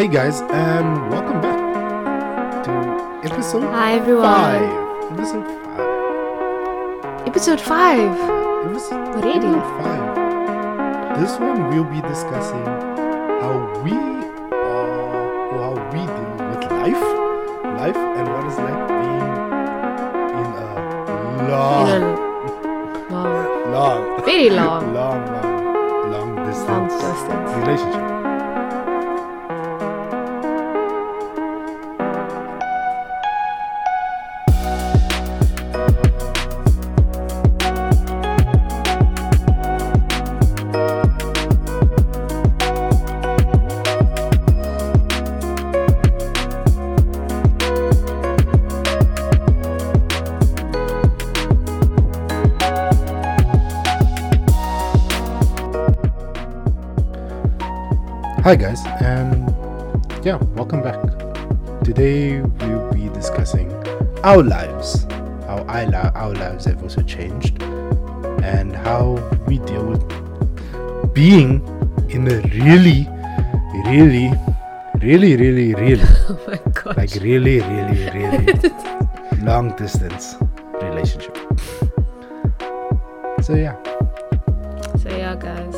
Hey guys, and welcome back to episode Episode 5. This one we'll be discussing how we are, or how we deal with life, and what it's like being in a long distance relationship. Hi guys, welcome back. Today we'll be discussing our lives, our lives have also changed, and how we deal with being in a really oh my gosh, like really long distance relationship. So yeah guys,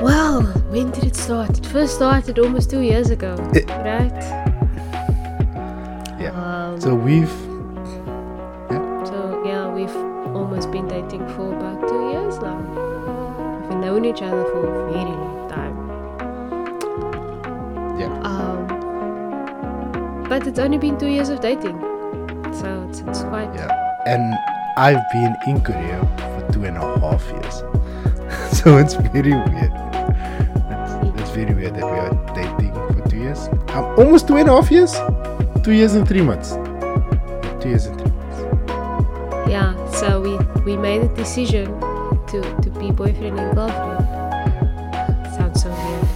well, when did it start? It first started almost 2 years ago, right? Yeah. So we've almost been dating for about 2 years now. We've known each other for a very long time. Yeah. But it's only been 2 years of dating, so it's quite. Yeah. And I've been in Korea for 2.5 years, so it's very weird. It's very weird that we are dating for 2 years. Almost 2.5 years? 2 years and 3 months. 2 years and 3 months. Yeah, so we made a decision to be boyfriend and girlfriend. Sounds so weird.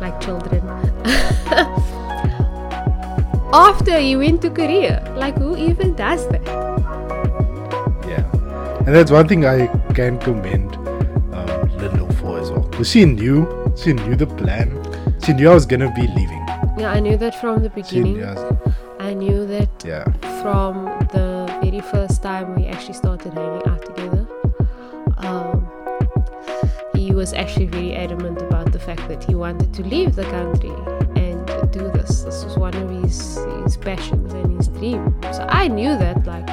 Like children. After you went to Korea. Like, who even does that? Yeah. And that's one thing I can commend Lando for as well. Because she knew the plan. She knew I was gonna be leaving. Yeah, I knew that from the beginning. From the very first time we actually started hanging out together. He was actually very adamant about the fact that he wanted to leave the country and do this. This was one of his passions and his dream. So I knew that, like,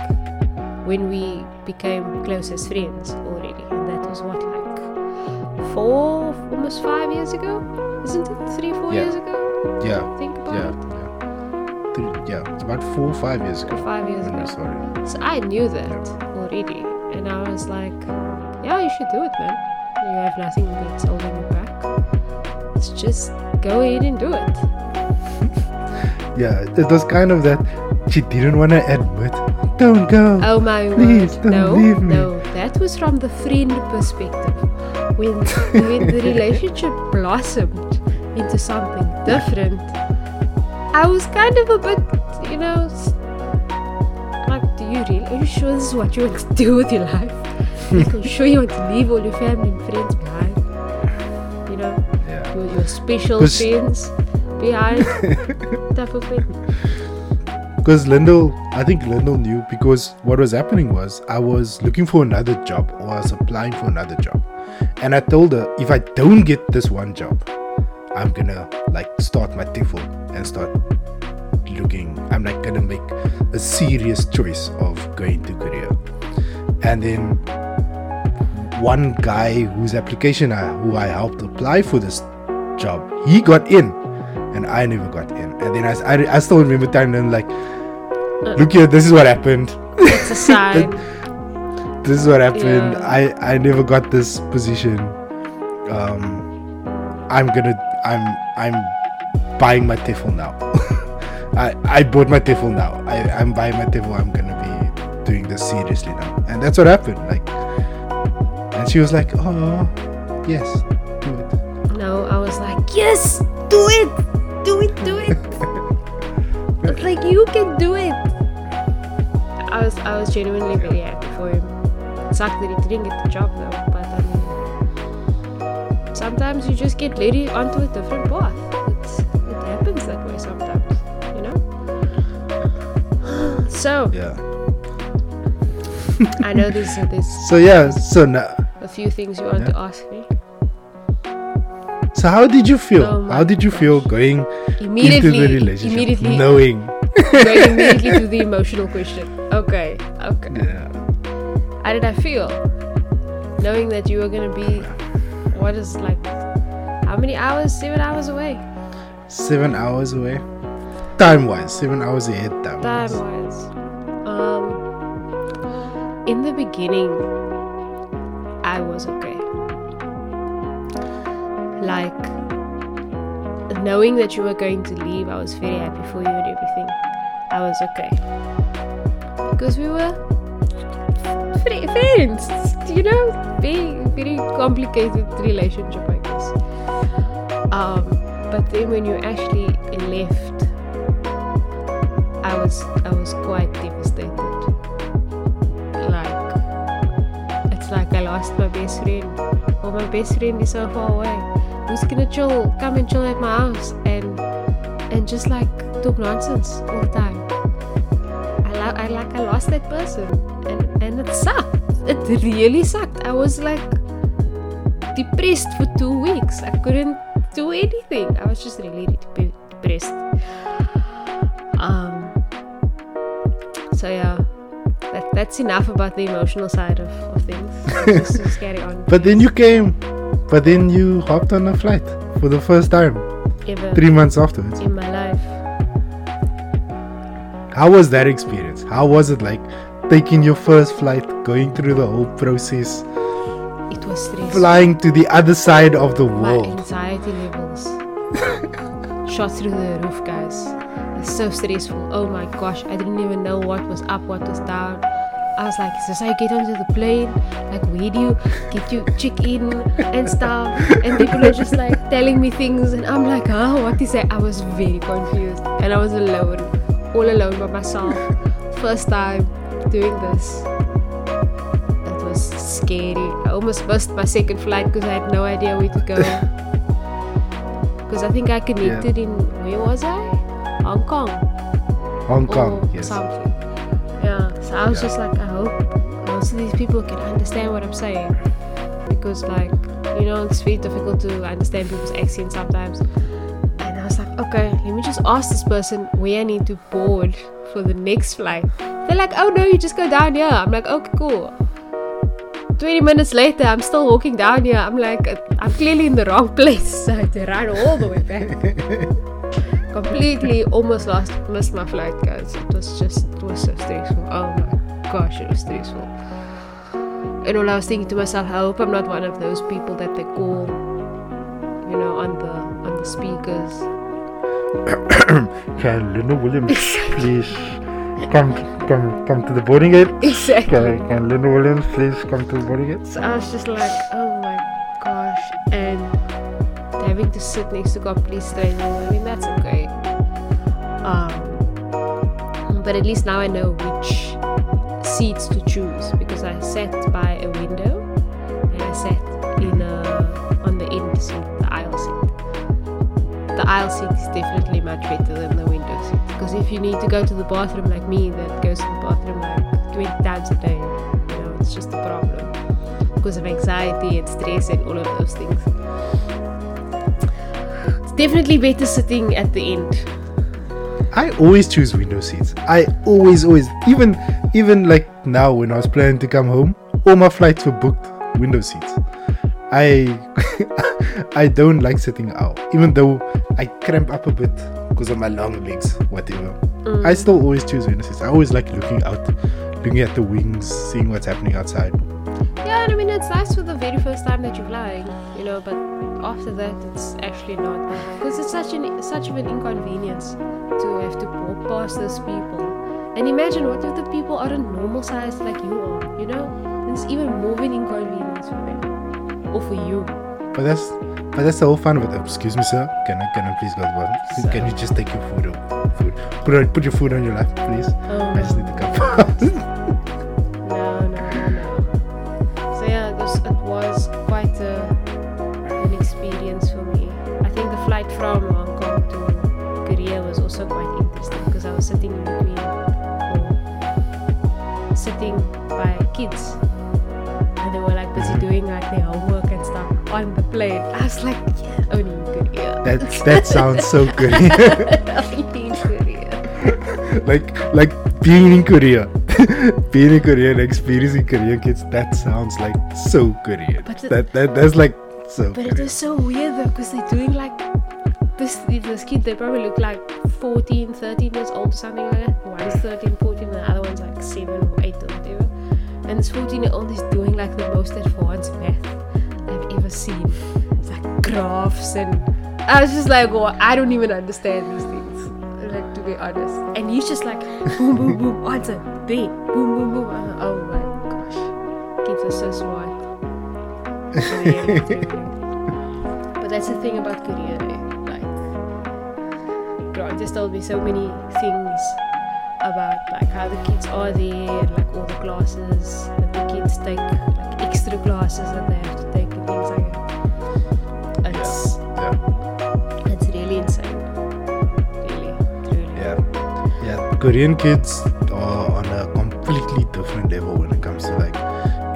when we became close as friends already, and that was what. 4, almost 5 years ago, isn't it? 3 or 4 years ago? Yeah. Think about it. Yeah. It's about 4 or 5 years ago. 5 years ago. Sorry. So I knew that already, and I was like, "Yeah, you should do it, man. You have nothing that's holding you back. It's just go ahead and do it." Yeah, it was kind of that she didn't want to admit. Don't go. Oh my word! Please don't leave me. No, that was from the friend perspective. When the relationship blossomed into something different, I was kind of a bit, like, are you sure this is what you want to do with your life? Are you sure you want to leave all your family and friends behind? Your special friends behind, type of thing. Because I think Lando knew, because what was happening was I was looking for another job, or I was applying for another job. And I told her, if I don't get this one job, I'm gonna start my TEFL and start looking. I'm gonna make a serious choice of going to Korea. And then one guy whose application who I helped apply for this job, he got in, and I never got in. And then I still remember time, and I'm like, look here, this is what happened. It's a sign. This is what happened. Yeah. I never got this position. I'm buying my TEFL now. I bought my TEFL now. I'm buying my TEFL. I'm gonna be doing this seriously now. And that's what happened. And she was like, "Oh, yes, do it." No, I was like, "Yes, do it, do it, do it." It's like, you can do it. I was genuinely very happy for him. It sucked that he didn't get the job though, but sometimes you just get led onto a different path. It happens that way sometimes, you know? So yeah. I know there's so yeah, so now a few things you want to ask me. So how did you feel? How did you feel going into the relationship? Immediately knowing. Going immediately to the emotional question. Okay. Yeah. How did I feel? Knowing that you were gonna be, what is like, how many hours? 7 hours away. 7 hours away. Time-wise, 7 hours ahead. Time-wise. In the beginning, I was okay. Like, knowing that you were going to leave, I was very happy for you and everything. I was okay. Because we were friends, you know? Very, very complicated relationship, I guess. But then when you actually left, I was quite devastated. Like I lost my best friend, or my best friend is so far away. Who's gonna chill? Come and chill at my house and just like talk nonsense all the time. I lost that person, and it sucked. It really sucked. I was like depressed for 2 weeks. I couldn't do anything. I was just really depressed. So yeah. That's enough about the emotional side of things. Just carry on. But then you hopped on a flight for the first time ever. 3 months afterwards. In my life. How was that experience? How was it like taking your first flight, going through the whole process? It was stressful. Flying to the other side of the world. My anxiety levels shot through the roof, guys. So stressful. Oh my gosh, I didn't even know what was up, what was down. I was like, is this how you get onto the plane? Like, where do you get your check in and stuff? And people are just like telling me things, and I'm like, oh, what is that? I was very confused, and I was alone, all alone by myself. First time doing this. That was scary. I almost missed my second flight because I had no idea where to go. Because I think I connected in, where was I? Hong Kong, yes. Something. Yeah, so I was just like, I hope most of these people can understand what I'm saying, because like, you know, it's very difficult to understand people's accents sometimes. And I was like, okay, let me just ask this person where I need to board for the next flight. They're like, oh no, you just go down here. I'm like, okay, cool. 20 minutes later, I'm still walking down here. I'm like, I'm clearly in the wrong place. So I had to run all the way back. Completely almost missed my flight, guys. It was so stressful. Oh my gosh, it was stressful. And all I was thinking to myself, I hope I'm not one of those people that they call, you know, on the speakers. Okay, Linda Williams, please come to the boarding gate. Exactly. Okay, Linda Williams, please come to the boarding gate. So I was just like, oh my gosh, and having to sit next to complete strangers, I mean, that's okay. But at least now I know which seats to choose, because I sat by a window and I sat on the end seat, the aisle seat. The aisle seat is definitely much better than the window seat, because if you need to go to the bathroom like me, that goes to the bathroom like 20 times a day, you know, it's just a problem because of anxiety and stress and all of those things. Definitely better sitting at the end. I always choose window seats. I always, even like now when I was planning to come home, all my flights were booked window seats. I don't like sitting out, even though I cramp up a bit because of my long legs, whatever. I still always choose window seats. I always like looking out, looking at the wings, seeing what's happening outside. Yeah, I mean, it's nice for the very first time that you're flying, you know, but after that it's actually not, because it's such an inconvenience to have to walk past those people. And imagine what if the people aren't normal size like you are, you know? It's even more of an inconvenience for them, or for you. But that's the whole fun of it. Excuse me, sir, can I please go to the bathroom? Can you just take your food? Put your food on your lap, please. I just need to come past. No. So yeah, it was quite an experience. sitting in between or sitting by kids, and they were like busy doing like their homework and stuff on the plane. I was like, yeah, only in Korea. That sounds so good. Only in Korea. like being in Korea. Being in Korea and experiencing Korean kids, that sounds like so Korean. But that's like so. But Korean. It was so weird though, because they're doing like this kid, they probably look like 14, 13 years old or something like that. One is 13, 14, and the other one's like 7 or 8 or whatever. And this 14-year-old is doing like the most advanced math I've ever seen. It's like graphs, and I was just like, well, I don't even understand these things, like, to be honest. And he's just like, boom, boom, boom, answer. Boom, boom, boom. Oh my gosh, kids are so smart. But that's the thing about Korea, though. Like, Grant just told me so many things about like how the kids are there, and like all the classes that the kids take, like extra classes that they have to take and things like that. It's really insane. Really, truly. Yeah. Korean kids are on a completely different level when it comes to like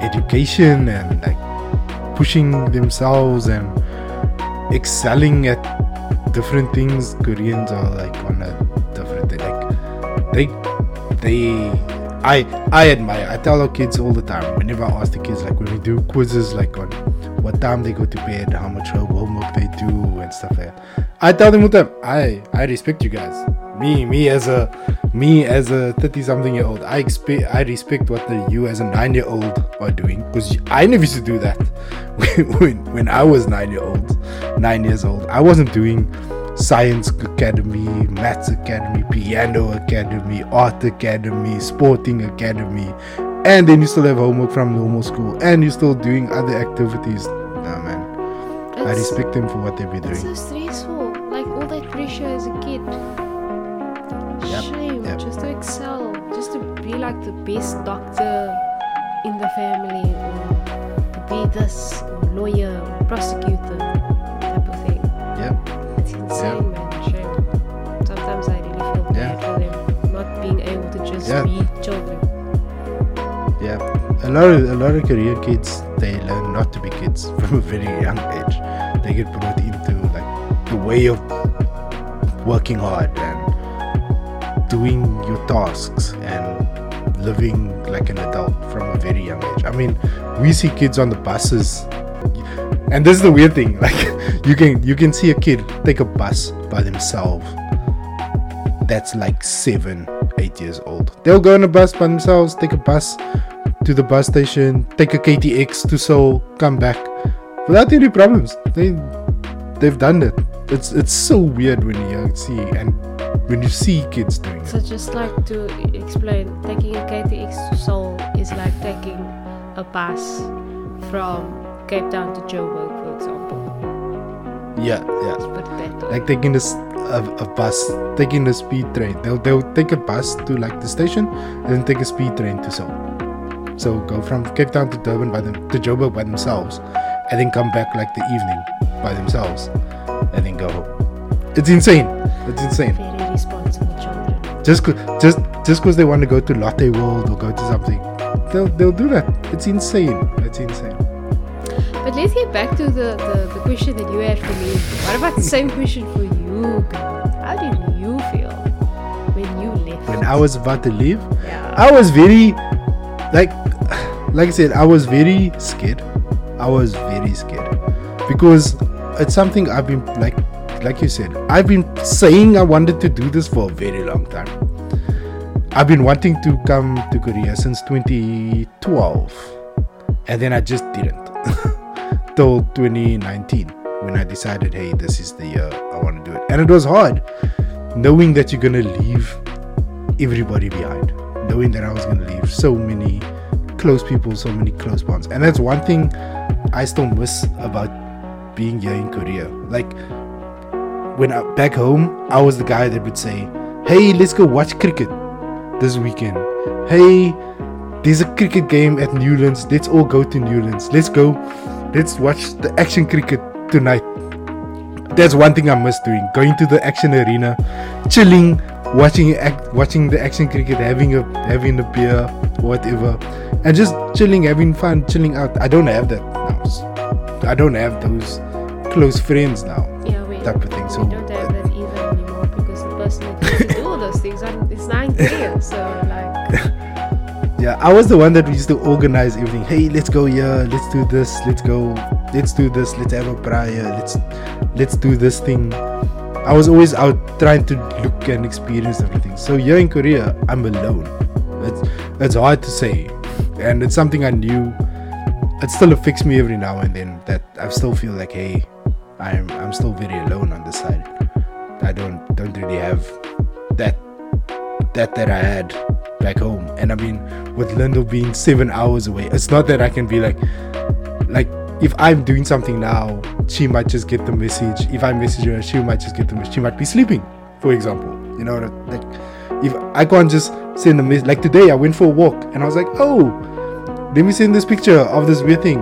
education and like pushing themselves and excelling at different things. Koreans are like on a different thing. Like I admire. I tell our kids all the time, whenever I ask the kids, like when we do quizzes, like on what time they go to bed, how much homework they do and stuff like that, I tell them all the time, I respect you guys. Me as a 30-something-year-old, I respect what you as a 9-year-old are doing, because I never used to do that. When I was 9 years old, I wasn't doing Science Academy, Maths Academy, Piano Academy, Art Academy, Sporting Academy, and then you still have homework from normal school, and you're still doing other activities. Nah, man, I respect them for what they've been doing. It's so stressful, like all that pressure as a kid. Shame, just to excel, just to be like the best doctor in the family, or to be this, or lawyer, or prosecutor, type of thing. Yep. It's insane, man. Shame. Sometimes I really feel bad for them, not being able to just be children. Yeah, a lot of Korean kids, they learn not to be kids from a very young age. They get brought into like the way of working hard and doing your tasks and living like an adult from a very young age. I mean, we see kids on the buses, and this is the weird thing, like you can see a kid take a bus by themselves that's like 7-8 years old. They'll go on a bus by themselves, take a bus to the bus station, take a KTX to Seoul, come back without any problems. They've done it. It's so weird when you see and when you see kids doing it. So just like to explain, taking a KTX to Seoul is like taking a bus from Cape Town to Joburg, for example. Yeah. Like taking taking a speed train. They'll take a bus to like the station and then take a speed train to Seoul. So go from Cape Town to Durban to Joburg by themselves, and then come back like the evening by themselves, and then go home. It's insane. Very responsible children. Just because they want to go to Lotte World or go to something, they'll do that. It's insane. But let's get back to the question that you had for me. What about the same question for you? How did you feel when you left? When I was about to leave, I was very like I said, I was very scared. Because it's something I've been like you said, I've been saying I wanted to do this for a very long time. I've been wanting to come to Korea since 2012, and then I just didn't till 2019, when I decided, hey, this is the year I want to do it. And it was hard knowing that you're gonna leave everybody behind, knowing that I was gonna leave so many close people, so many close bonds. And that's one thing I still miss about being here in Korea. Like, when I back home, I was the guy that would say, hey, let's go watch cricket this weekend. Hey, there's a cricket game at Newlands. Let's all go to Newlands. Let's watch the action cricket tonight. That's one thing I miss doing. Going to the action arena, chilling, watching the action cricket, having a beer, whatever, and just chilling, having fun, chilling out. I don't have that now. I don't have those close friends now. Yeah, type of thing. So we don't have that either anymore, because the person that used to do all those things, it's not clear. So like. Yeah, I was the one that used to organize everything. Hey, let's go here. Let's do this. Let's go. Let's do this. Let's have a prayer. Let's do this thing. I was always out trying to look and experience everything. So here in Korea, I'm alone. It's hard to say, and it's something I knew. It still affects me every now and then. That I still feel like, hey, I'm still very alone on this side. I don't really have that I had back home. And I mean, with Lando being 7 hours away, it's not that I can be like if I'm doing something now, she might just get the message. If I message her, she might just get the message. She might be sleeping, for example. You know, like if I can't just send a message. Like today, I went for a walk and I was like, oh, let me send this picture of this weird thing.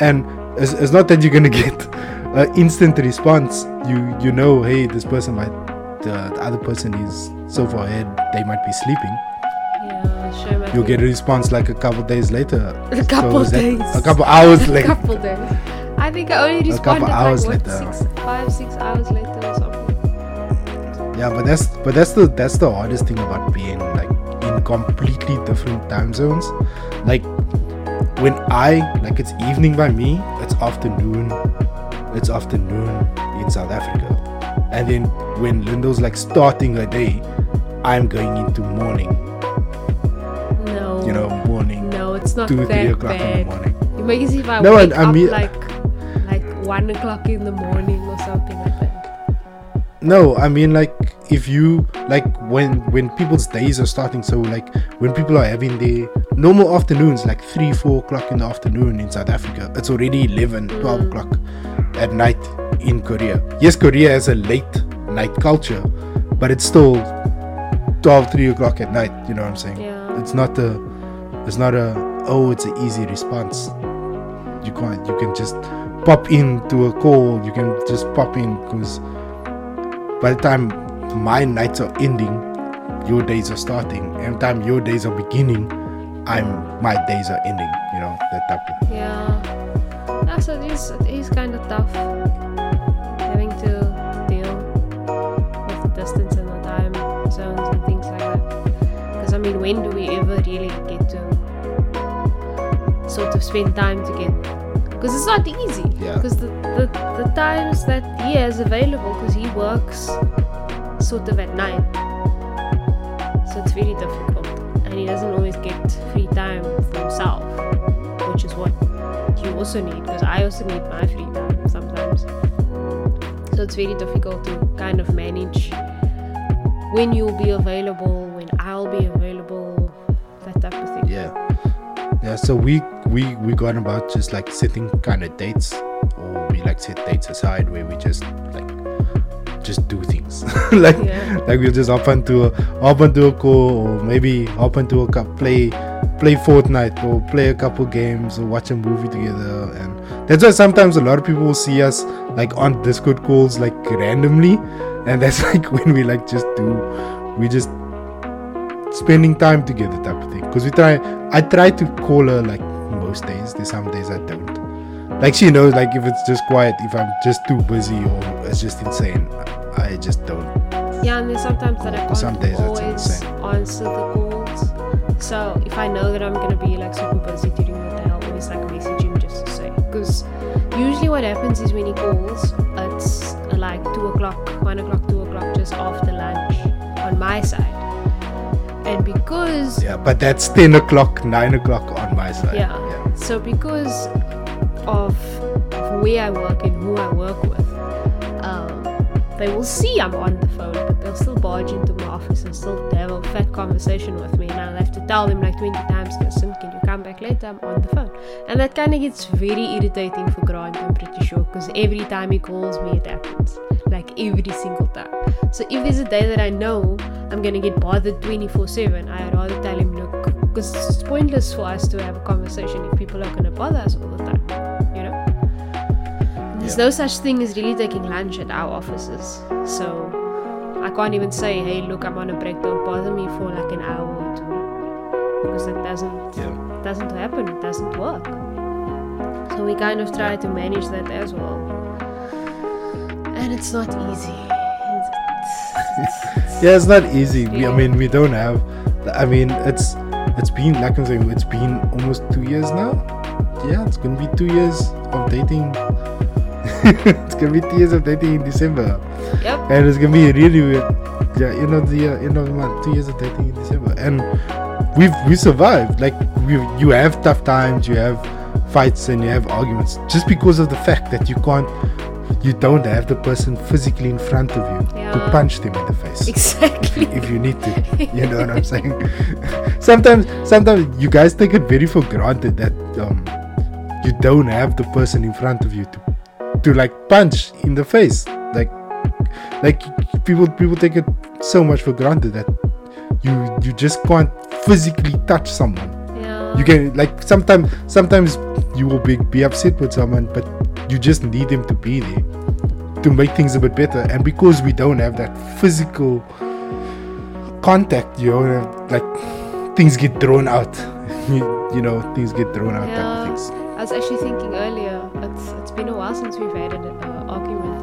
And it's not that you're gonna get an instant response. You know, hey, this person might, the other person is so far ahead, they might be sleeping. Yeah, sure, you'll get a response like a couple days later. A couple hours later. I think I only responded like 6 hours later or something. Yeah, but that's the hardest thing about being like in completely different time zones. Like when it's evening by me, it's afternoon in South Africa. And then when Linda's like starting her day, I'm going into morning. Morning. No, it's not 2-3 o'clock bad. In the morning. Imagine if I wake up like 1 o'clock in the morning or something like that. No, I mean like if you like when people's days are starting, so like when people are having their normal afternoons, like 3-4 o'clock in the afternoon in South Africa, it's already 11-12 o'clock at night in Korea. Yes, Korea has a late night culture, but it's still 3 o'clock at night. You know what I'm saying? Yeah. It's an easy response. You can just pop into a call. You can just pop in, because by the time my nights are ending, your days are starting. And by the time your days are beginning, my days are ending. You know, that type of thing. Yeah. That's it is kind of tough having to deal with distance and the time zones and things like that. Because I mean, when do we ever really get to sort of spend time together? Because it's not easy, because the times that he has available, because he works sort of at night, so it's very difficult, and he doesn't always get free time for himself, which is what you also need, because I also need my free time sometimes. So it's very difficult to kind of manage when you'll be available, when I'll be available, that type of thing. Yeah, so we got about just like setting kind of dates, or we like set dates aside where we just do things. Like we'll just hop onto a call, or maybe hop into a cup, play Fortnite, or play a couple games, or watch a movie together. And that's why sometimes a lot of people will see us like on Discord calls like randomly, and that's like when we like just we just spending time together type of thing. Because I try to call her like most days. There's some days I don't. Like she knows, like if it's just quiet, if I'm just too busy or it's just insane, I just don't. Yeah, and there's sometimes that I can't always answer the calls. So if I know that I'm gonna be like super busy during the day, I'll always like message him just to say. Because usually what happens is when he calls, it's like 2 o'clock, just after lunch on my side. And because but that's 10 o'clock, 9 o'clock on my side. Yeah. So because of where I work and who I work with, they will see I'm on the phone, but they'll still barge into my office and still have a fat conversation with me, and I'll have to tell them like 20 times, listen, can you come back later, I'm on the phone. And that kind of gets very irritating for Grant, I'm pretty sure, because every time he calls me it happens, like every single time. So if there's a day that I know I'm gonna get bothered 24/7, I'd rather tell him, look, because it's pointless for us to have a conversation if people are gonna bother us all the time, you know. There's no such thing as really taking lunch at our offices, so I can't even say, hey, look, I'm on a break, don't bother me for like an hour or two, because that doesn't happen, it doesn't work. So we kind of try to manage that as well, and it's not easy. Yeah, it's not easy. We don't have. It's been, like I'm saying, it's been almost 2 years now. Yeah, it's gonna be 2 years of dating. It's gonna be 2 years of dating in December. Yep. And it's gonna be really weird. Yeah, end of the month, 2 years of dating in December, and we survived. Like you have tough times, you have fights, and you have arguments, just because of the fact that you don't have the person physically in front of you to punch them in the face. Exactly. If you need to, you know what I'm saying? Sometimes you guys take it very for granted that you don't have the person in front of you to like punch in the face. Like people take it so much for granted that you just can't physically touch someone. You can, like, sometimes you will be upset with someone, but you just need them to be there to make things a bit better. And because we don't have that physical contact, like things get thrown out. Type of things. I was actually thinking earlier, it's been a while since we've had an argument.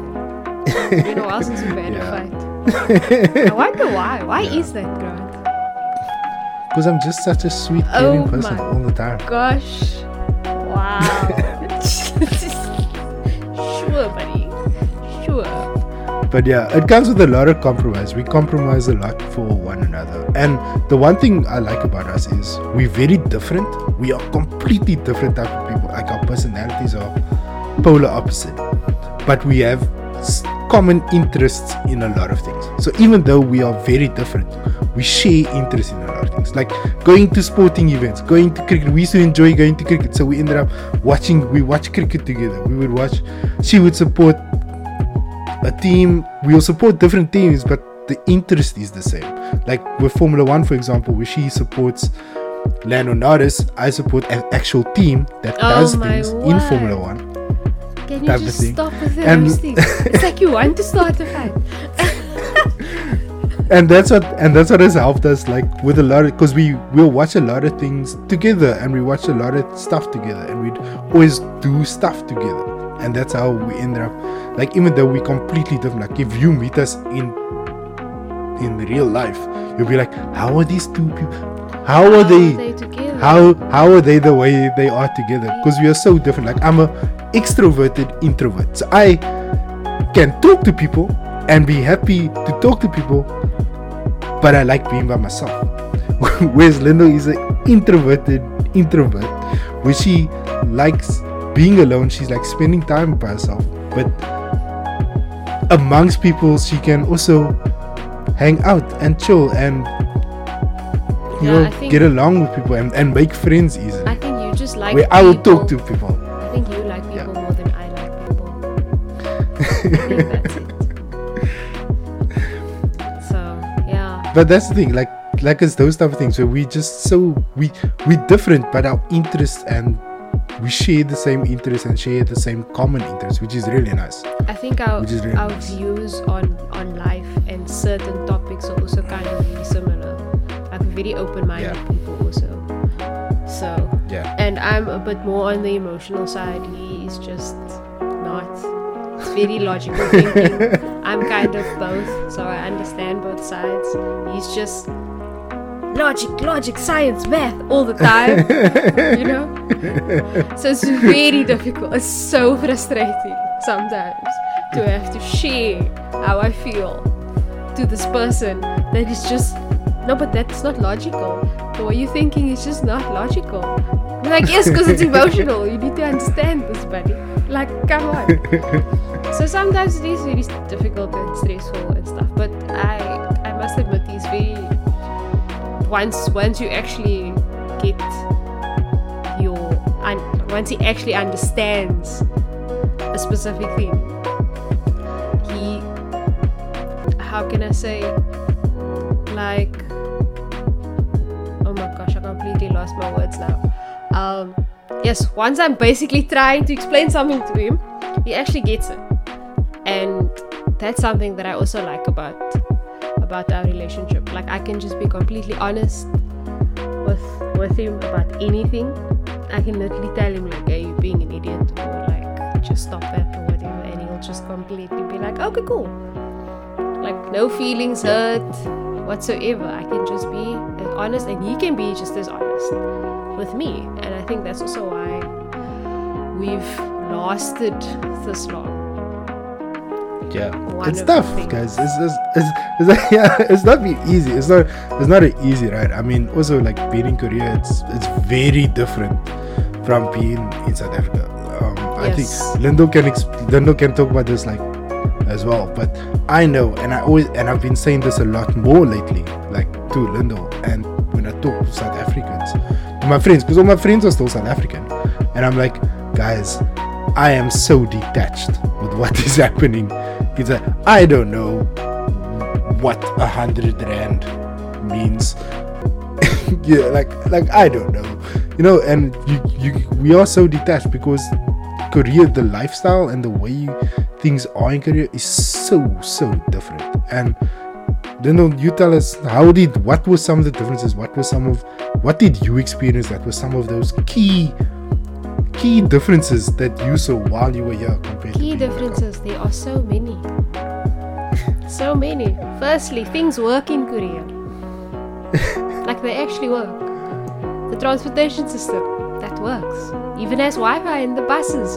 It's been a while since we've had a fight. I wonder why. Why is that, Grant? Because I'm just such a sweet, caring person all the time. Gosh. Wow. Sure, buddy. Sure. But yeah, it comes with a lot of compromise. We compromise a lot for one another. And the one thing I like about us is we're very different. We are completely different type of people. Like our personalities are polar opposite. But we have common interests in a lot of things. So even though we are very different, we share interests in a lot of things, like going to sporting events, going to cricket. We used to enjoy going to cricket, so we ended up we watch cricket together. She would support a team, we'll support different teams, but the interest is the same. Like with Formula 1, for example, where she supports Lando Norris, I support an actual team that does things in Formula 1. Can you just stop with those things? It's like you want to start a fight. And that's what has helped us, like, with a lot of, because we'll watch a lot of things together, and we watch a lot of stuff together, and we'd always do stuff together, and that's how we ended up, like, even though we're completely different. Like, if you meet us in real life, you'll be like, how are these two people? How are they together? How are they the way they are together? Because we are so different. Like, I'm a extroverted introvert, so I can talk to people and be happy to talk to people, but I like being by myself. Whereas Linda is an introverted introvert, where she likes being alone. She's like spending time by herself, but amongst people she can also hang out and chill and get along with people and make friends easily. I think you just like where people. I will talk to people. I think you like people more than I like people. I think that's it. But that's the thing, like it's those type of things where we just we're different, but our interests, and we share the same interests and share the same common interests, which is really nice. I think our views on life and certain topics are also kind of really similar. Like, very open-minded people also. So and I'm a bit more on the emotional side. He is just not. It's very logical thinking. I'm kind of both, so I understand both sides. He's just logic, science, math all the time. You know? So it's very difficult. It's so frustrating sometimes to have to share how I feel to this person that is just, no, but that's not logical. The way you're thinking is just not logical. Like, yes, because it's emotional. You need to understand this, buddy. Like, come on. So sometimes it is really difficult and stressful and stuff. But I must admit, it's very once you actually get once he actually understands a specific thing, he, how can I say, like, oh my gosh, I completely lost my words now. Yes, once I'm basically trying to explain something to him, he actually gets it. And that's something that I also like about about our relationship. Like, I can just be completely honest with him about anything. I can literally tell him, like, hey, you're being an idiot, or like, just stop that, or whatever, and he'll just completely be like, okay, cool. Like, no feelings hurt whatsoever. I can just be as honest, and he can be just as honest with me. And I think that's also why we've lasted this long. Yeah, it's tough, guys. It's yeah, it's not been easy. It's not easy, right? I mean, also, like, being in Korea, it's very different from being in South Africa. I think Lando can talk about this, like, as well. But I know, and I've been saying this a lot more lately, like, to Lando, and when I talk to South Africans, to my friends, because all my friends are still South African, and I'm like, guys, I am so detached with what is happening. It's like, I don't know what 100 rand means. Yeah, like I don't know, and we are so detached because Korea, the lifestyle and the way things are in Korea is so different. And then you tell us, what were some of the differences? What did you experience? That was some of those key differences that you saw while you were here compared to differences. There are so many. So many. Firstly, things work in Korea. Like, they actually work. The transportation system, that works. Even has Wi-Fi in the buses.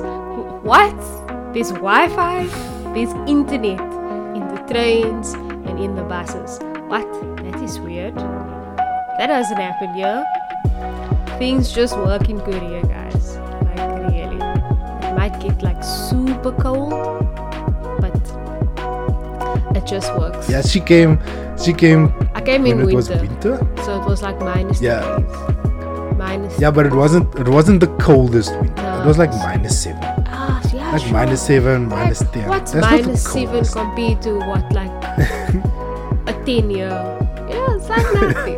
What? There's Wi-Fi, there's internet in the trains and in the buses. What? That is weird. That doesn't happen here. Things just work in Korea, guys. Really, it might get like super cold, but it just works. Yeah, she came. I came in winter. It was winter, so it was like minus. Yeah, minus. Yeah, but it wasn't the coldest winter. No, it was like -7. Ah, yeah, like sure. -7, like, -10. What's that's -7 compared to what, like a 10 year? Yeah, it's like nothing.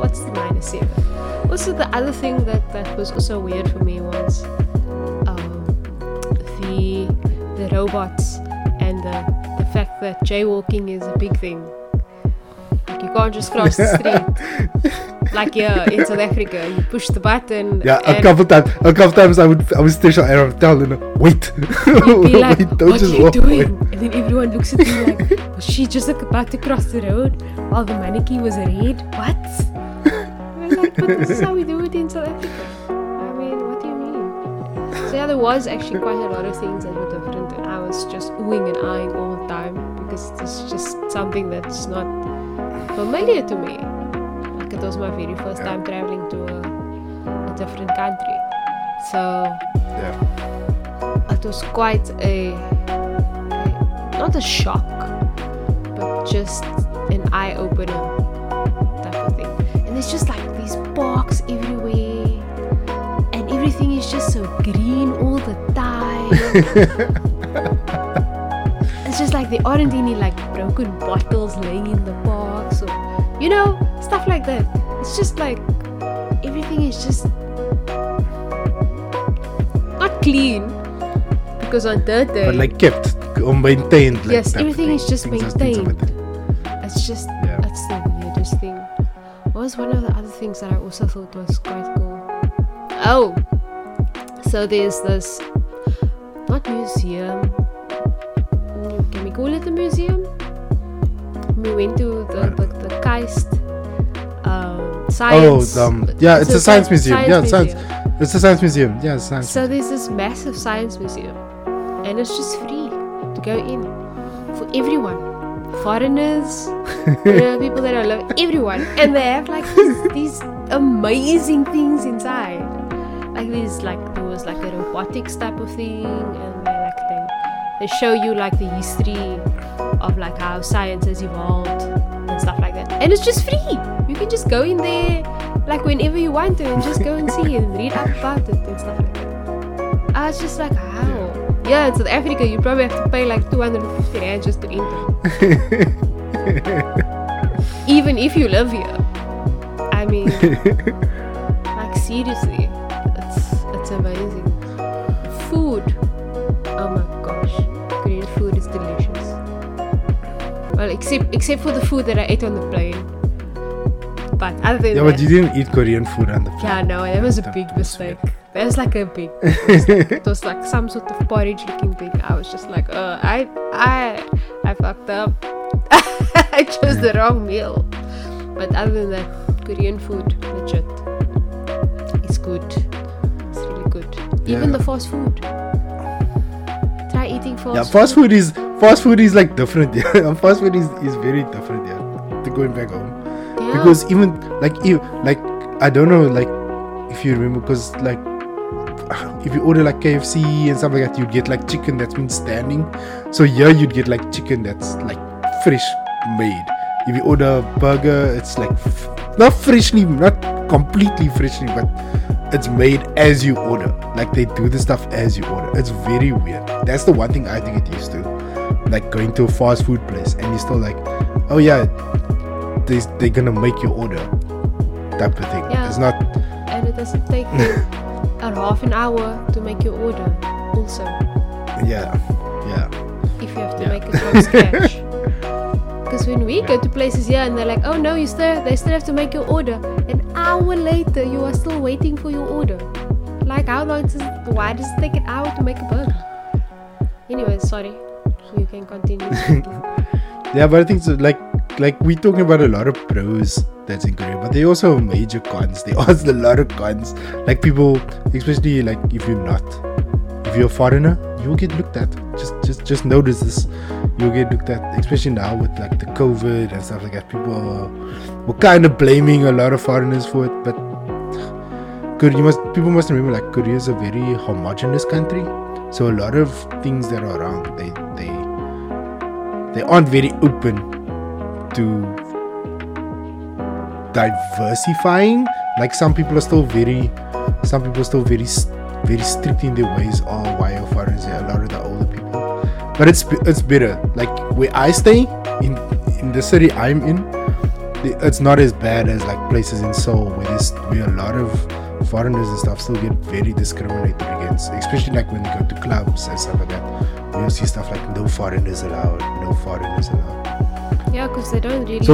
What's the -7? Also, the other thing that was also weird for me was the robots and the fact that jaywalking is a big thing. Like, you can't just cross the street. Like, yeah, in South Africa, you push the button. Yeah, a couple times I would station and I would tell them, wait. You'd be like, wait, don't what just are you walk doing? Away. And then everyone looks at me like, was she just about to cross the road while the mannequin was red? What? Like, but this is how we do it in South Africa. I mean, what do you mean? So yeah, there was actually quite a lot of things that were different, and I was just oohing and eyeing all the time because it's just something that's not familiar to me. Like, it was my very first time traveling to a different country, so yeah, it was quite a not a shock, but just an eye opener. It's just like these parks everywhere, and everything is just so green all the time. It's just like there aren't any like broken bottles laying in the parks, or stuff like that. It's just like everything is just not clean, because on dirt day, but like kept or maintained. Like, yes, everything is just maintained. It's just that's the weirdest thing. What was one of the other things that I also thought was quite cool? Oh, so there's this, not museum, can we call it a museum? We went to the Keist science. Oh, it's a science museum. It's a science museum. Yeah, it's science. So there's this massive science museum, and it's just free to go in for everyone. Foreigners, people that I love, everyone, and they have like these amazing things inside. Like there was like a robotics type of thing, and they show you like the history of like how science has evolved and stuff like that. And it's just free. You can just go in there like whenever you want to, and just go and see and read up about it and stuff like that. I was just like, how? Yeah, in South Africa, you probably have to pay like 250 rand just to enter. Even if you live here. I mean, like, seriously, it's amazing. Food. Oh my gosh. Korean food is delicious. Well, well, except for the food that I ate on the plane. But other than that, but you didn't eat Korean food on the plane. Yeah, no, that was a big mistake. That was like a big mistake. It was like some sort of porridge looking thing. I was just like, I fucked up. I chose the wrong meal. But other than that, Korean food, legit, it's good. It's really good. Even the fast food. Try eating fast food. Yeah, fast food is like different. Yeah. Fast food is very different, yeah, to going back home. Yeah. Because even like I don't know, like if you remember, because like if you order like KFC and stuff like that, you get like chicken that's been standing. So here you'd get like chicken that's like fresh made. If you order a burger, it's like not completely freshly, but it's made as you order. Like they do the stuff as you order. It's very weird. That's the one thing I think it used to, like going to a fast food place and you're still like, oh yeah, they're gonna make your order type of thing. Yeah. It's not, and it doesn't take you a half an hour to make your order also. Yeah if you have to make a close catch. Because when we go to places here and they're like, oh no, they still have to make your order, an hour later you are still waiting for your order. Like how long why does it take an hour to make a burger? Anyway, sorry, you can continue. Yeah, but I think so, like we're talking about a lot of pros that's in Korea, but they also have major cons. There are a lot of cons. Like people, especially like if you're a foreigner, you'll get looked at. Just notice this. You'll get looked at, especially now with like the COVID and stuff like that. People were kind of blaming a lot of foreigners for it, but people must remember, like Korea is a very homogenous country, so a lot of things that are around, they aren't very open to diversifying. Like some people are still very strict in their ways. Oh, why are foreigners here? A lot of the older people. But it's better. Like where I stay in the city I'm in, it's not as bad as like places in Seoul where a lot of foreigners and stuff still get very discriminated against, especially like when you go to clubs and stuff like that. You'll see stuff like no foreigners allowed. Yeah, because they don't really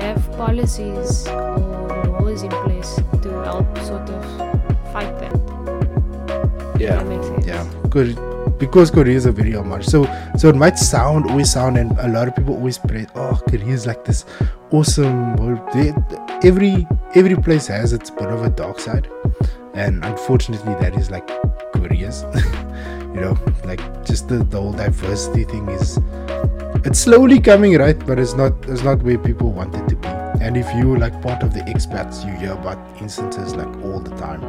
have policies or laws in place to help sort of fight that. Yeah, that makes sense. Yeah, because Korea is a very homogenous. So it might always sound, and a lot of people always praise, oh, Korea is like this awesome world. Every place has its bit of a dark side, and unfortunately, that is like Korea's. You know, like just the whole diversity thing is. It's slowly coming, right? But it's not where people want it to be. And if you like part of the expats, you hear about instances like all the time,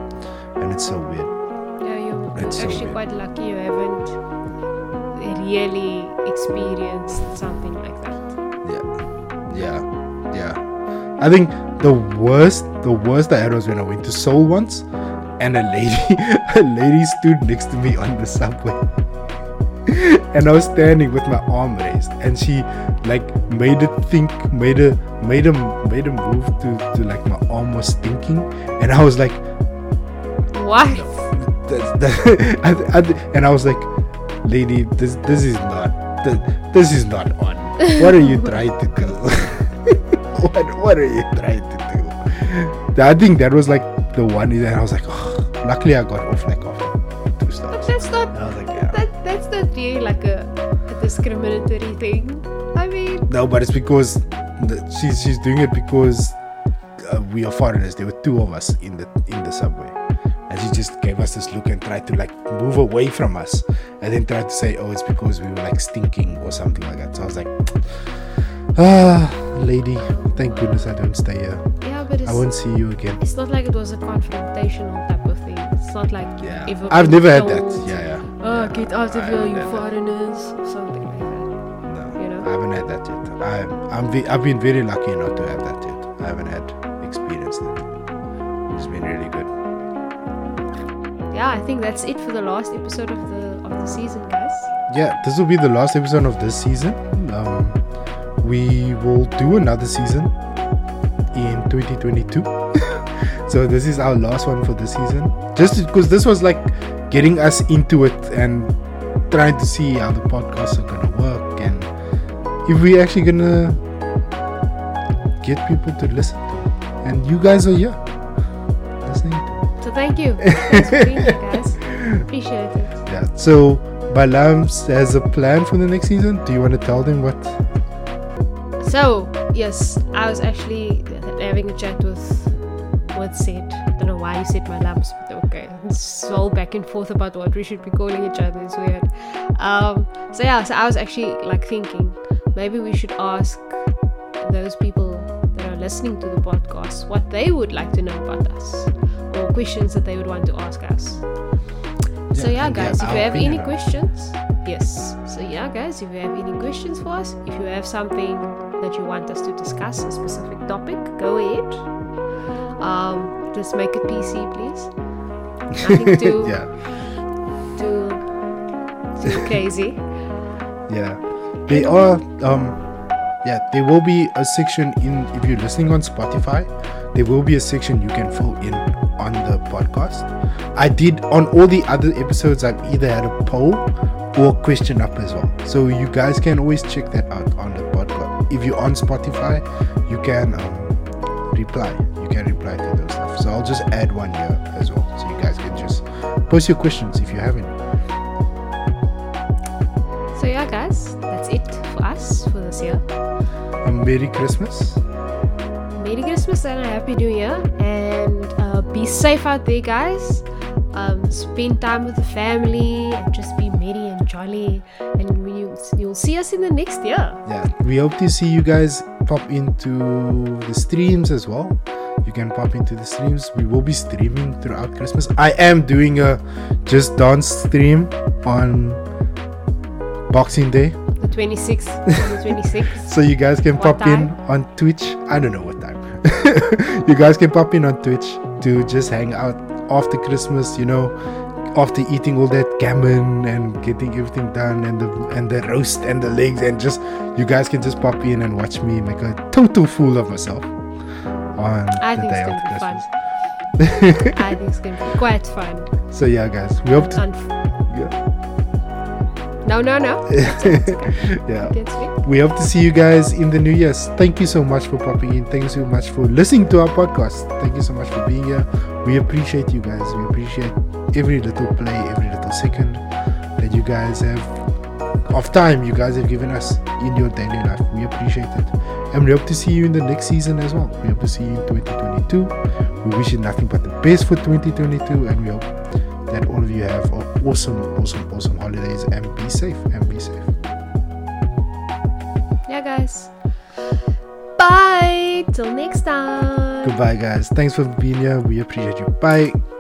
and it's so weird. Yeah, you're actually quite lucky you haven't really experienced something like that. Yeah. I think the worst I had was when I went to Seoul once, and a lady stood next to me on the subway. And I was standing with my arm raised, and she like made a move to like my arm was stinking, and I was like, what? And I was like, lady, this is not on. What are you trying to do? What are you trying to do? I think that was like the one, and I was like, oh, luckily I got off like after 2 stops. That's not. And I was like, yeah. That's not really like a discriminatory thing. I mean, no, but it's because she's doing it because we are foreigners. There were 2 of us in the subway, and she just gave us this look and tried to like move away from us, and then tried to say, oh, it's because we were like stinking or something like that. So I was like, lady, thank goodness I don't stay here. Yeah, but I won't see you again. It's not like it was a confrontational type of thing. It's not like I've never had that. Yeah. Oh, get out of here, you foreigners, or something like that. No, you know? I haven't had that yet. I've been very lucky not to have that yet. I haven't had experienced that. It's been really good. Yeah, I think that's it for the last episode of the season, guys. Yeah, this will be the last episode of this season. We will do another season in 2022. So this is our last one for this season. Just because this was like getting us into it and trying to see how the podcasts are going to work and if we're actually gonna get people to listen to. And you guys are here listening to. So thank you. Thanks for being here, guys. Appreciate it. Yeah. So Balams has a plan for the next season. Do you want to tell them what? So yes, I was actually having a chat with Seth. I don't know why you said Balams, but okay. It's all back and forth about what we should be calling each other. It's weird. So I was actually thinking maybe we should ask those people that are listening to the podcast what they would like to know about us, or questions that they would want to ask us. So yeah, guys, if you have any questions, if you have any questions for us, if you have something that you want us to discuss, a specific topic, go ahead. Just make it PC, please. Nothing too too crazy. Yeah, they are. There will be a section if you're listening on Spotify. There will be a section you can fill in on the podcast. I did on all the other episodes. I've either had a poll or question up as well, so you guys can always check that out on the podcast. If you're on Spotify, you can reply to those stuff. So I'll just add one here as well, so you guys can just post your questions if you have any. So yeah, guys, that's it for us for this year. Merry Christmas and a Happy New Year, and be safe out there, guys. Spend time with the family and just be merry and jolly, and you'll see us in the next year. Yeah, we hope to see you guys pop into the streams as well. You can pop into the streams. We will be streaming throughout Christmas. I am doing a Just Dance stream on Boxing Day, the 26th. So you guys can pop in on Twitch. I don't know what time. You guys can pop in on Twitch to just hang out after Christmas, after eating all that gammon and getting everything done, and the roast and the legs, and just you guys can just pop in and watch me make a total fool of myself on the day after Christmas. I think it's gonna be quite fun. So yeah, guys, we hope to. No. Yeah. We hope to see you guys in the new year. Thank you so much for popping in. Thank you so much for listening to our podcast. Thank you so much for being here. We appreciate you guys. We appreciate every little play, every little second that you guys have of time you guys have given us in your daily life. We appreciate it. And we hope to see you in the next season as well. We hope to see you in 2022. We wish you nothing but the best for 2022, and we hope that all of you have awesome holidays, and be safe. Yeah, guys, bye till next time. Goodbye, guys. Thanks for being here. We appreciate you. Bye.